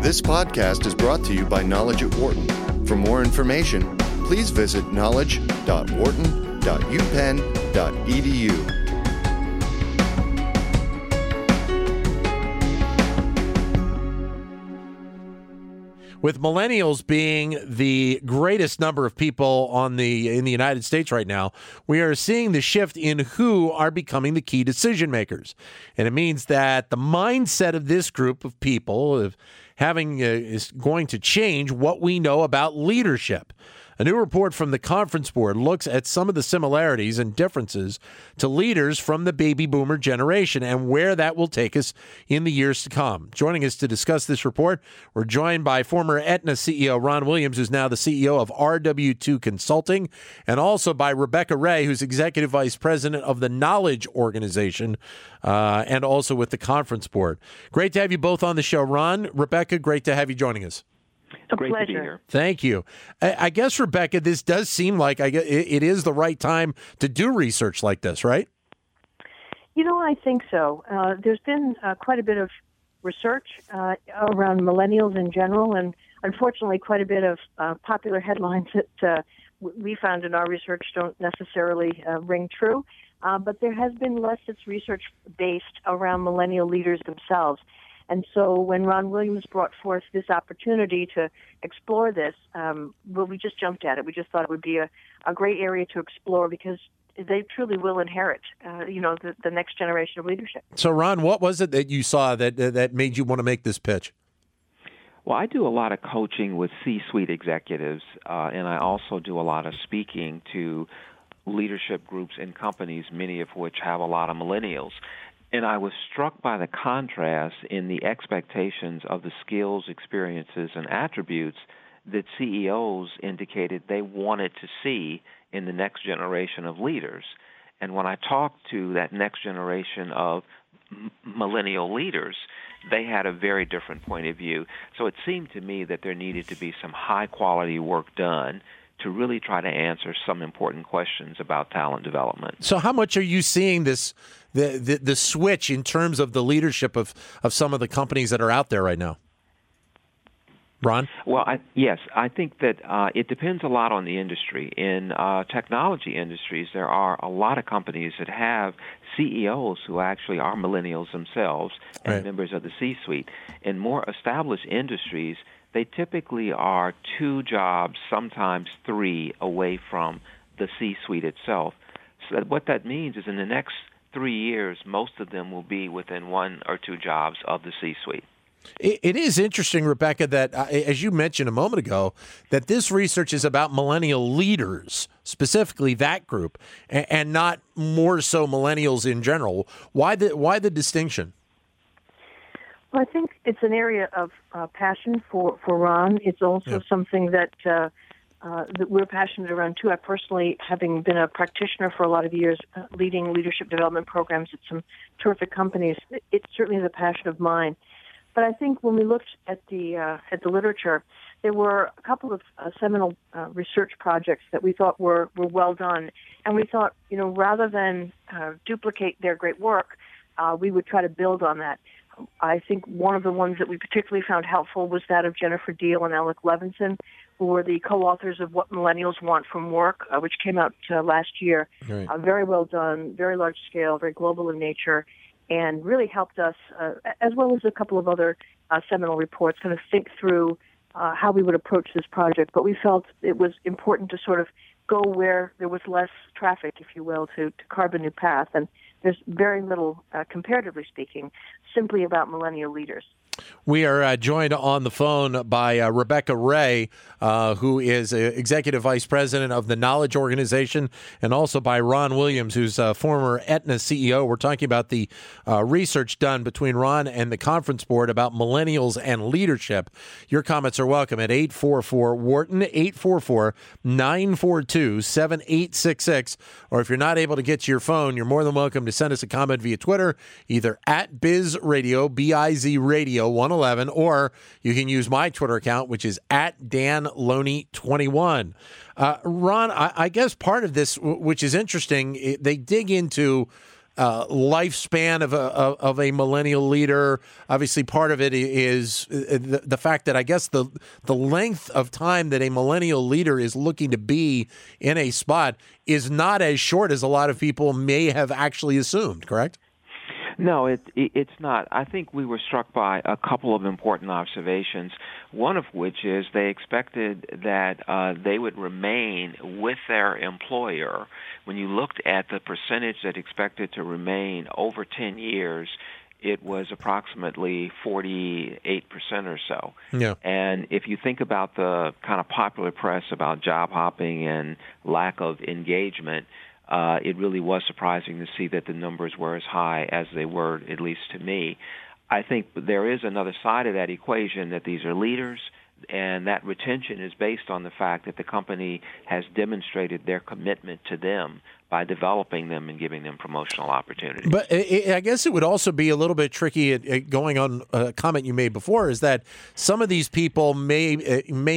This podcast is brought to you by Knowledge at Wharton. For more information, please visit knowledge.wharton.upenn.edu. With millennials being the greatest number of people in the United States right now, we are seeing the shift in who are becoming the key decision makers. And it means that the mindset of this group of people is going to change what we know about leadership. A new report from the Conference Board looks at some of the similarities and differences to leaders from the baby boomer generation and where that will take us in the years to come. Joining us to discuss this report, we're joined by former Aetna CEO Ron Williams, who's now the CEO of RW2 Consulting, and also by Rebecca Ray, who's Executive Vice President of the Knowledge Organization, and also with the Conference Board. Great to have you both on the show, Ron. Rebecca, great to have you joining us. It's a pleasure. To be here. Thank you. I guess, Rebecca, this does seem like it is the right time to do research like this, right? You know, I think so. There's been quite a bit of research around millennials in general, and unfortunately quite a bit of popular headlines that we found in our research don't necessarily ring true. But there has been less that's research-based around millennial leaders themselves. And so when Ron Williams brought forth this opportunity to explore this, we just jumped at it. We just thought it would be a great area to explore because they truly will inherit, the next generation of leadership. So, Ron, what was it that you saw that made you want to make this pitch? Well, I do a lot of coaching with C-suite executives, and I also do a lot of speaking to leadership groups and companies, many of which have a lot of millennials. And I was struck by the contrast in the expectations of the skills, experiences, and attributes that CEOs indicated they wanted to see in the next generation of leaders. And when I talked to that next generation of millennial leaders, they had a very different point of view. So it seemed to me that there needed to be some high-quality work done to really try to answer some important questions about talent development. So how much are you seeing the switch in terms of the leadership of some of the companies that are out there right now? Ron? Well, I think that it depends a lot on the industry. In technology industries, there are a lot of companies that have CEOs who actually are millennials themselves and members of the C-suite. In more established industries, they typically are 2 jobs, sometimes 3, away from the C-suite itself. So what that means is in the next 3 years, most of them will be within 1 or 2 jobs of the C-suite. It is interesting, Rebecca, that, as you mentioned a moment ago, that this research is about millennial leaders, specifically that group, and not more so millennials in general. Why the distinction? Well, I think it's an area of passion for Ron. It's also something that we're passionate around, too. I personally, having been a practitioner for a lot of years, leading leadership development programs at some terrific companies, it certainly is a passion of mine. But I think when we looked at the literature, there were a couple of seminal research projects that we thought were well done. And we thought, rather than duplicate their great work, we would try to build on that. I think one of the ones that we particularly found helpful was that of Jennifer Deal and Alec Levinson, who were the co-authors of What Millennials Want from Work, which came out last year. Right. Very well done, very large scale, very global in nature, and really helped us, as well as a couple of other seminal reports, kind of think through how we would approach this project. But we felt it was important to sort of go where there was less traffic, if you will, to carve a new path. And there's very little, comparatively speaking, simply about millennial leaders. We are joined on the phone by Rebecca Ray, who is Executive Vice President of the Knowledge Organization, and also by Ron Williams, who's a former Aetna CEO. We're talking about the research done between Ron and the Conference Board about millennials and leadership. Your comments are welcome at 844-WHARTON, 844-942-7866. Or if you're not able to get to your phone, you're more than welcome to send us a comment via Twitter, either at BizRadio, B-I-Z Radio, 111, or you can use my Twitter account, which is at DanLoney21. Ron, I guess part of this, which is interesting, they dig into lifespan of a millennial leader. Obviously, part of it is the fact that I guess the length of time that a millennial leader is looking to be in a spot is not as short as a lot of people may have actually assumed, correct? No, it's not. I think we were struck by a couple of important observations, one of which is they expected that they would remain with their employer. When you looked at the percentage that expected to remain over 10 years, it was approximately 48% or so. Yeah. And if you think about the kind of popular press about job hopping and lack of engagement, it really was surprising to see that the numbers were as high as they were, at least to me. I think there is another side of that equation, that these are leaders, and that retention is based on the fact that the company has demonstrated their commitment to them by developing them and giving them promotional opportunities. But I guess it would also be a little bit tricky, going on a comment you made before, is that some of these people may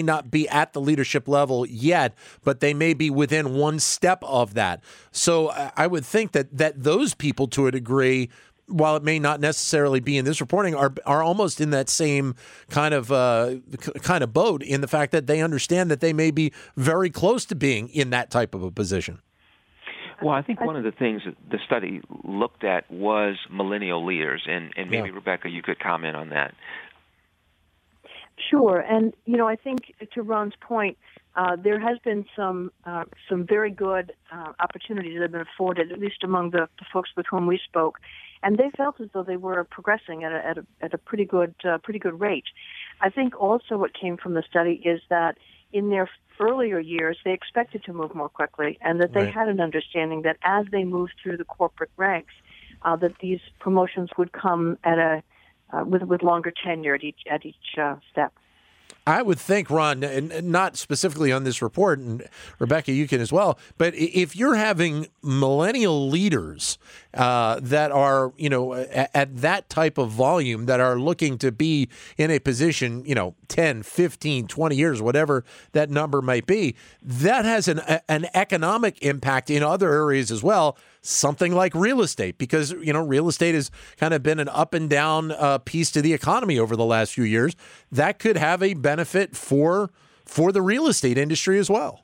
not be at the leadership level yet, but they may be within one step of that. So I would think that those people, to a degree, while it may not necessarily be in this reporting, are almost in that same kind of boat in the fact that they understand that they may be very close to being in that type of a position. Well, I think one of the things that the study looked at was millennial leaders, and maybe, yeah, Rebecca, you could comment on that. Sure, and I think to Ron's point, there has been some very good opportunities that have been afforded, at least among the folks with whom we spoke, and they felt as though they were progressing at a pretty good rate. I think also what came from the study is that in their earlier years, they expected to move more quickly, and that they had an understanding that as they moved through the corporate ranks, that these promotions would come at with longer tenure at each step. I would think, Ron, and not specifically on this report, and Rebecca, you can as well, but if you're having millennial leaders that are, at that type of volume, that are looking to be in a position, 10, 15, 20 years, whatever that number might be, that has an economic impact in other areas as well. Something like real estate, because, real estate has kind of been an up and down piece to the economy over the last few years. That could have a benefit for the real estate industry as well.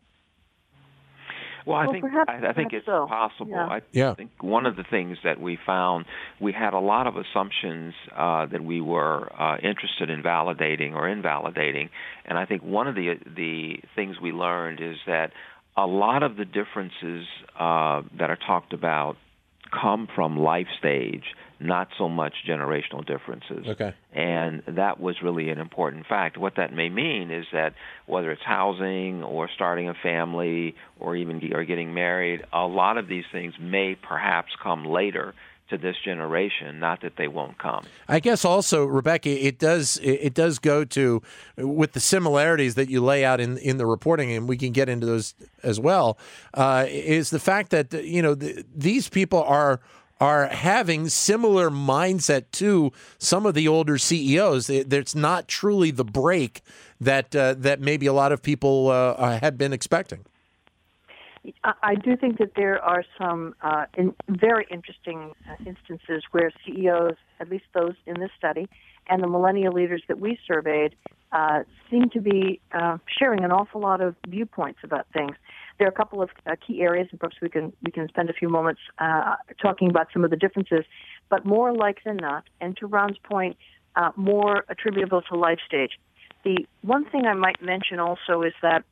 Well, I think it's so possible. Yeah. I think one of the things that we found, we had a lot of assumptions that we were interested in validating or invalidating. And I think one of the things we learned is that a lot of the differences that are talked about come from life stage, not so much generational differences. Okay. And that was really an important fact. What that may mean is that whether it's housing or starting a family or even getting married, a lot of these things may perhaps come later to this generation, not that they won't come. I guess also, Rebecca, it does go to, with the similarities that you lay out in the reporting, and we can get into those as well, is the fact that, these people are having similar mindset to some of the older CEOs. It's not truly the break that maybe a lot of people had been expecting. I do think that there are some very interesting instances where CEOs, at least those in this study, and the millennial leaders that we surveyed seem to be sharing an awful lot of viewpoints about things. There are a couple of key areas, and perhaps we can spend a few moments talking about some of the differences, but more like than not, and to Ron's point, more attributable to life stage. The one thing I might mention also is that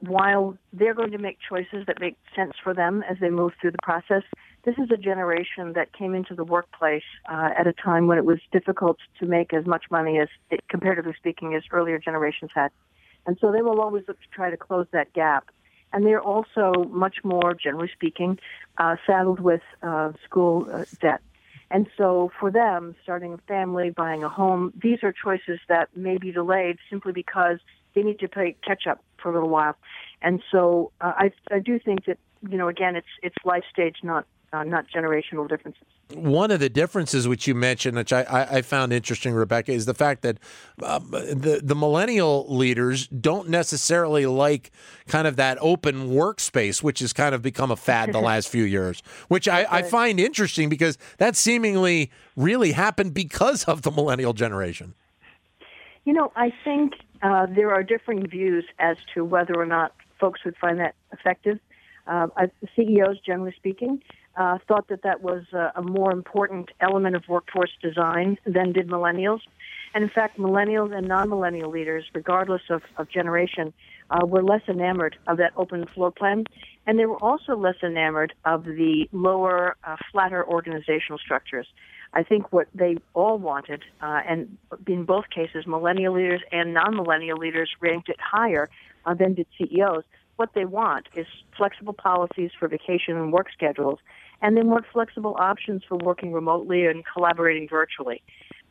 while they're going to make choices that make sense for them as they move through the process, this is a generation that came into the workplace at a time when it was difficult to make as much money as, comparatively speaking, as earlier generations had. And so they will always look to try to close that gap. And they're also much more, generally speaking, saddled with school debt. And so for them, starting a family, buying a home, these are choices that may be delayed simply because they need to play catch up for a little while. And so I do think that, again, it's life stage, not not generational differences. One of the differences which you mentioned, which I found interesting, Rebecca, is the fact that the millennial leaders don't necessarily like kind of that open workspace, which has kind of become a fad the last few years, which I find interesting because that seemingly really happened because of the millennial generation. You know, I think there are differing views as to whether or not folks would find that effective. CEOs, generally speaking, thought that was a more important element of workforce design than did millennials. And in fact, millennials and non-millennial leaders, regardless of generation, were less enamored of that open floor plan. And they were also less enamored of the lower, flatter organizational structures. I think what they all wanted, and in both cases, millennial leaders and non-millennial leaders ranked it higher than did CEOs. What they want is flexible policies for vacation and work schedules, and they want flexible options for working remotely and collaborating virtually.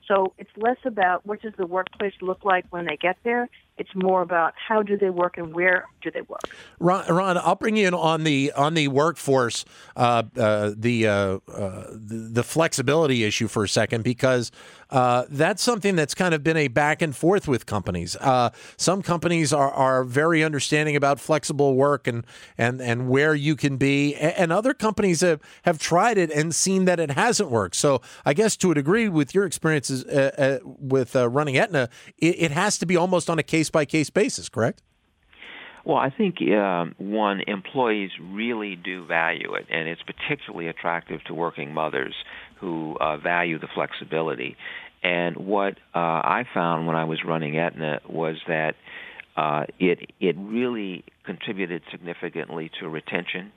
So it's less about what does the workplace look like when they get there. It's more about how do they work and where do they work. Ron, I'll bring you in on the workforce, the flexibility issue for a second, because that's something that's kind of been a back and forth with companies. Some companies are very understanding about flexible work and where you can be, and other companies have tried it and seen that it hasn't worked. So I guess to a degree, with your experiences with running Aetna, it has to be almost on a case-by-case basis, correct? Well, I think, one, employees really do value it, and it's particularly attractive to working mothers who value the flexibility. And what I found when I was running Aetna was that it really contributed significantly to retention.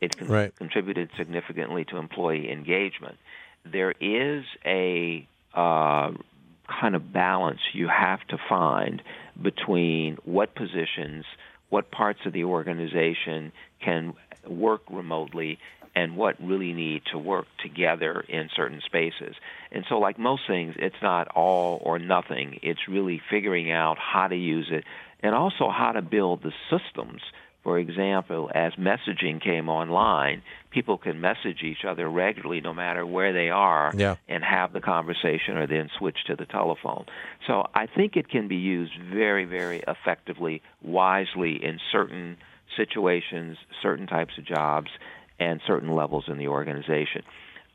It contributed significantly to employee engagement. There is a kind of balance you have to find between what positions, what parts of the organization can work remotely, and what really need to work together in certain spaces. And so, like most things, it's not all or nothing. It's really figuring out how to use it and also how to build the systems. For example, as messaging came online, people can message each other regularly no matter where they are and have the conversation or then switch to the telephone. So I think it can be used very, very effectively, wisely in certain situations, certain types of jobs, and certain levels in the organization.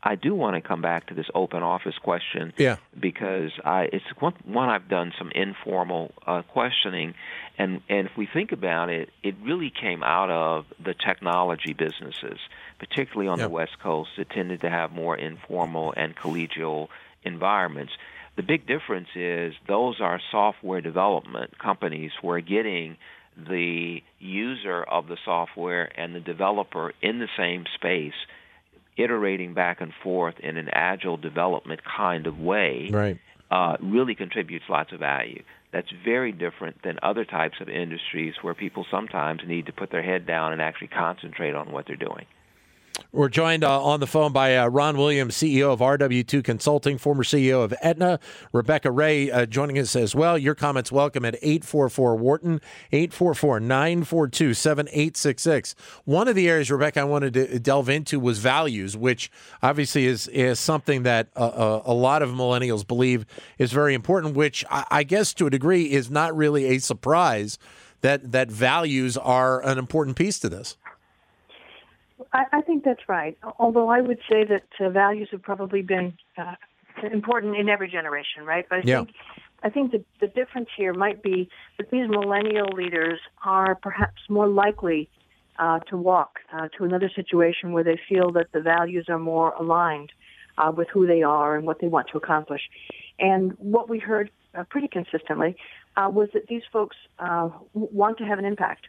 I do want to come back to this open office question because it's one I've done some informal questioning, and if we think about it, it really came out of the technology businesses, particularly on the West Coast that tended to have more informal and collegial environments. The big difference is those are software development companies who are getting the user of the software and the developer in the same space, iterating back and forth in an agile development kind of way, really contributes lots of value. That's very different than other types of industries where people sometimes need to put their head down and actually concentrate on what they're doing. We're joined on the phone by Ron Williams, CEO of RW2 Consulting, former CEO of Aetna. Rebecca Ray joining us as well. Your comments welcome at 844-WHARTON, 844-942-7866. One of the areas, Rebecca, I wanted to delve into was values, which obviously is something that a lot of millennials believe is very important, which I guess to a degree is not really a surprise that values are an important piece to this. I think that's right, although I would say that values have probably been important in every generation, right? But I think the difference here might be that these millennial leaders are perhaps more likely to walk to another situation where they feel that the values are more aligned with who they are and what they want to accomplish. And what we heard pretty consistently was that these folks want to have an impact.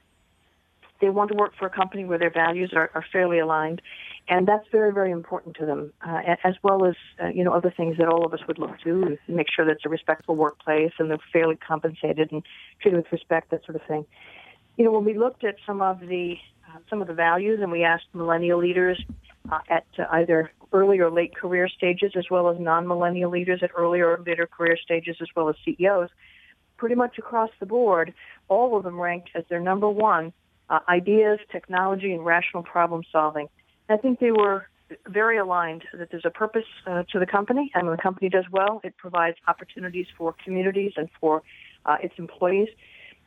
They want to work for a company where their values are fairly aligned, and that's very, very important to them, as well as other things that all of us would look to make sure that it's a respectful workplace and they're fairly compensated and treated with respect, that sort of thing. You know, when we looked at some of the values and we asked millennial leaders at either early or late career stages, as well as non-millennial leaders at earlier or later career stages, as well as CEOs, pretty much across the board, all of them ranked as their number one ideas, technology, and rational problem solving. I think they were very aligned that there's a purpose to the company, and when the company does well, it provides opportunities for communities and for its employees.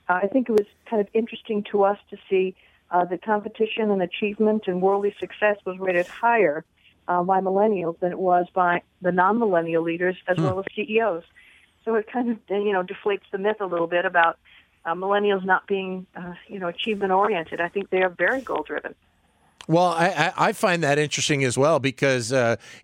I think it was kind of interesting to us to see that competition and achievement and worldly success was rated higher by millennials than it was by the non-millennial leaders as well as CEOs. So it kind of, you know, deflates the myth a little bit about millennials not being, you know, achievement-oriented. I think they are very goal-driven. Well, I find that interesting as well, because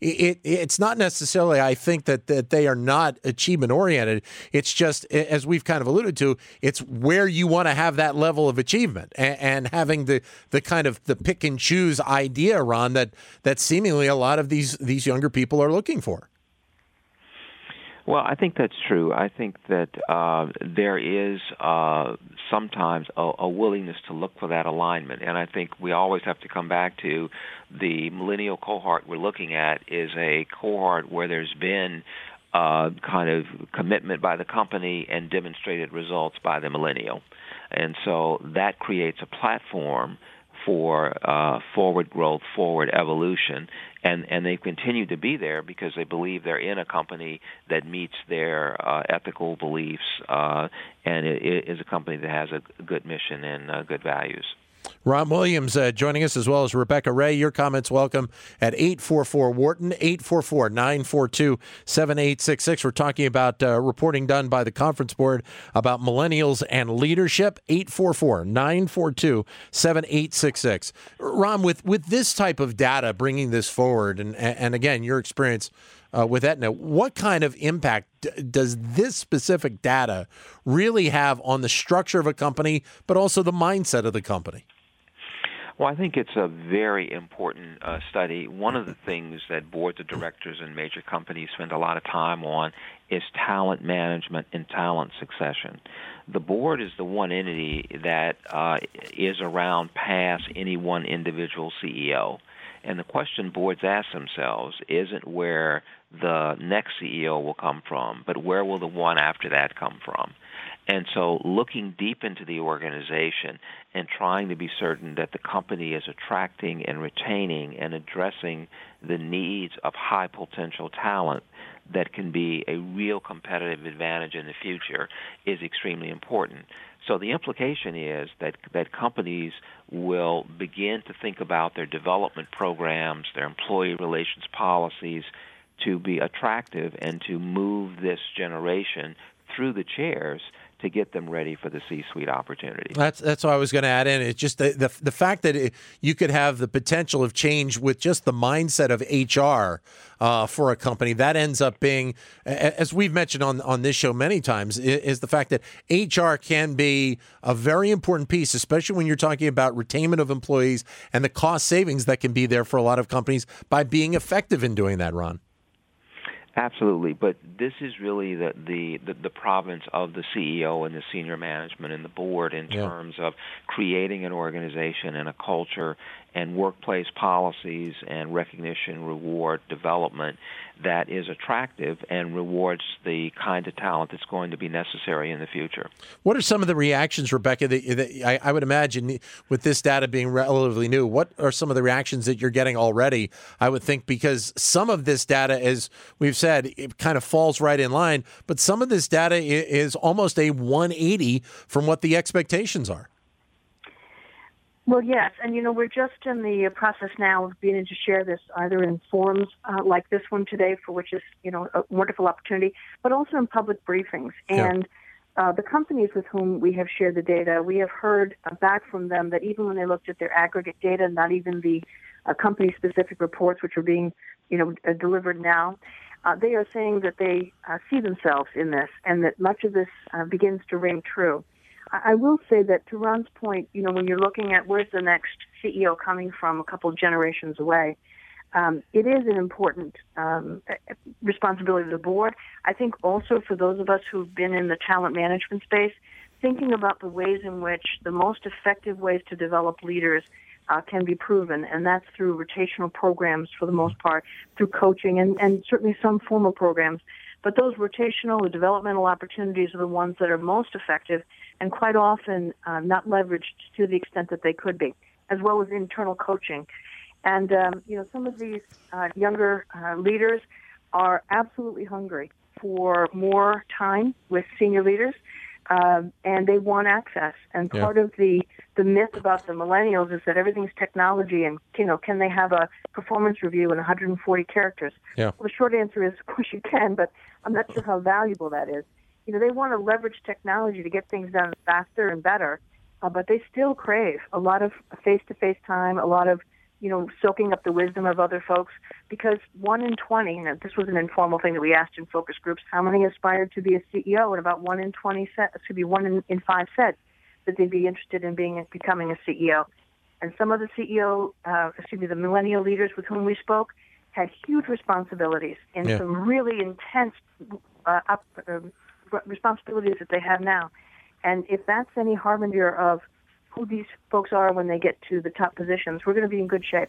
it's not necessarily, I think, that they are not achievement-oriented. It's just, as we've kind of alluded to, it's where you want to have that level of achievement, and having the kind of the pick-and-choose idea, Ron, that seemingly a lot of these younger people are looking for. Well, I think that's true. I think that there is sometimes a willingness to look for that alignment. And I think we always have to come back to the millennial cohort we're looking at is a cohort where there's been kind of commitment by the company and demonstrated results by the millennial. And so that creates a platform for forward growth, forward evolution, and they continue to be there because they believe they're in a company that meets their ethical beliefs and it is a company that has a good mission and good values. Ron Williams joining us, as well as Rebecca Ray. Your comments welcome at 844-WHARTON, 844-942-7866. We're talking about reporting done by the Conference Board about millennials and leadership, 844-942-7866. Ron, with this type of data, bringing this forward, and again, your experience with Aetna, what kind of impact does this specific data really have on the structure of a company, but also the mindset of the company? Well, I think it's a very important study. One of the things that boards of directors in major companies spend a lot of time on is talent management and talent succession. The board is the one entity that is around past any one individual CEO. And the question boards ask themselves isn't where the next CEO will come from, but where will the one after that come from? And so looking deep into the organization and trying to be certain that the company is attracting and retaining and addressing the needs of high potential talent that can be a real competitive advantage in the future is extremely important. So the implication is that companies will begin to think about their development programs, their employee relations policies, to be attractive and to move this generation through the chairs to get them ready for the C-suite opportunity. That's what I was going to add in. It's just the fact that you could have the potential of change with just the mindset of HR for a company. That ends up being, as we've mentioned on this show many times, is the fact that HR can be a very important piece, especially when you're talking about retainment of employees and the cost savings that can be there for a lot of companies by being effective in doing that, Ron. Absolutely, but this is really the province of the CEO and the senior management and the board in terms of creating an organization and a culture and workplace policies and recognition, reward, development that is attractive and rewards the kind of talent that's going to be necessary in the future. What are some of the reactions, Rebecca, that I would imagine with this data being relatively new, what are some of the reactions that you're getting already, I would think, because some of this data, as we've said, it kind of falls right in line, but some of this data is almost a 180 from what the expectations are. Well, yes, and you know, we're just in the process now of beginning to share this either in forums like this one today, for which is, you know, a wonderful opportunity, but also in public briefings. And the companies with whom we have shared the data, we have heard back from them that even when they looked at their aggregate data, not even the company-specific reports, which are being, you know, delivered now, they are saying that they see themselves in this, and that much of this begins to ring true. I will say that, to Ron's point, you know, when you're looking at where's the next CEO coming from a couple of generations away, it is an important responsibility of the board. I think also for those of us who've been in the talent management space, thinking about the ways in which the most effective ways to develop leaders can be proven, and that's through rotational programs for the most part, through coaching and certainly some formal programs. But those rotational or developmental opportunities are the ones that are most effective and quite often not leveraged to the extent that they could be, as well as internal coaching. And, some of these younger leaders are absolutely hungry for more time with senior leaders, and they want access. And part of the myth about the millennials is that everything's technology and, can they have a performance review in 140 characters? Yeah. Well, the short answer is, of course you can, but I'm not sure how valuable that is. They want to leverage technology to get things done faster and better, but they still crave a lot of face-to-face time, a lot of, soaking up the wisdom of other folks, because 1 in 20, this was an informal thing that we asked in focus groups, how many aspired to be a CEO? And about 1 in 20 said, excuse me, 1 in 5 said that they'd be interested in becoming a CEO. And some of the the millennial leaders with whom we spoke had huge responsibilities and some really intense responsibilities that they have now. And if that's any harbinger of who these folks are when they get to the top positions, we're going to be in good shape.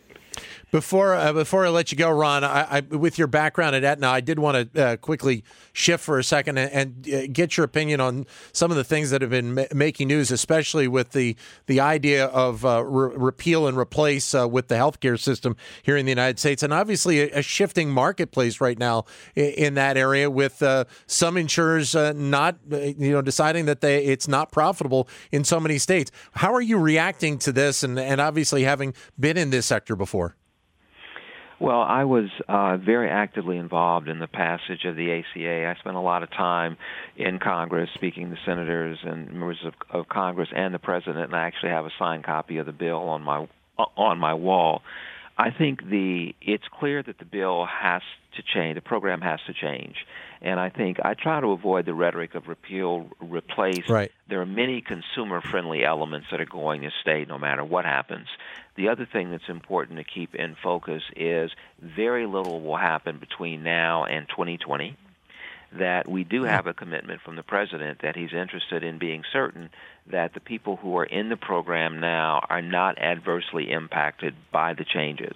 Before I let you go, Ron, I with your background at Aetna, I did want to quickly shift for a second and get your opinion on some of the things that have been making news, especially with the idea of repeal and replace with the healthcare system here in the United States, and obviously a shifting marketplace right now in that area, with some insurers not deciding that it's not profitable in so many states. How are you reacting to this, and obviously having been in this sector before? Well, I was very actively involved in the passage of the ACA. I spent a lot of time in Congress speaking to senators and members of Congress and the president, and I actually have a signed copy of the bill on my wall. I think it's clear that the bill has to change, the program has to change. And I think I try to avoid the rhetoric of repeal, replace. Right. There are many consumer-friendly elements that are going to stay no matter what happens. The other thing that's important to keep in focus is very little will happen between now and 2020. That we do have a commitment from the president that he's interested in being certain that the people who are in the program now are not adversely impacted by the changes.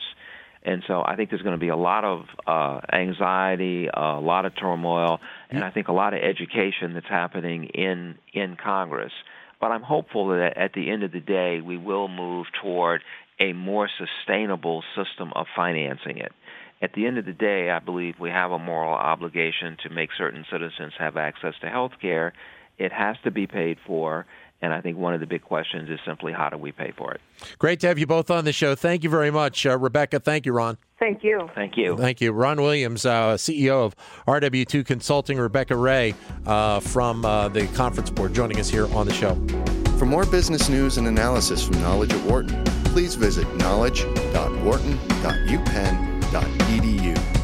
And so I think there's going to be a lot of anxiety, a lot of turmoil, and I think a lot of education that's happening in Congress. But I'm hopeful that at the end of the day, we will move toward a more sustainable system of financing it. At the end of the day, I believe we have a moral obligation to make certain citizens have access to health care. It has to be paid for, and I think one of the big questions is simply how do we pay for it? Great to have you both on the show. Thank you very much, Rebecca. Thank you, Ron. Thank you. Thank you. Thank you. Ron Williams, CEO of RW2 Consulting, Rebecca Ray from the Conference Board, joining us here on the show. For more business news and analysis from Knowledge at Wharton, please visit knowledge.wharton.upenn.edu.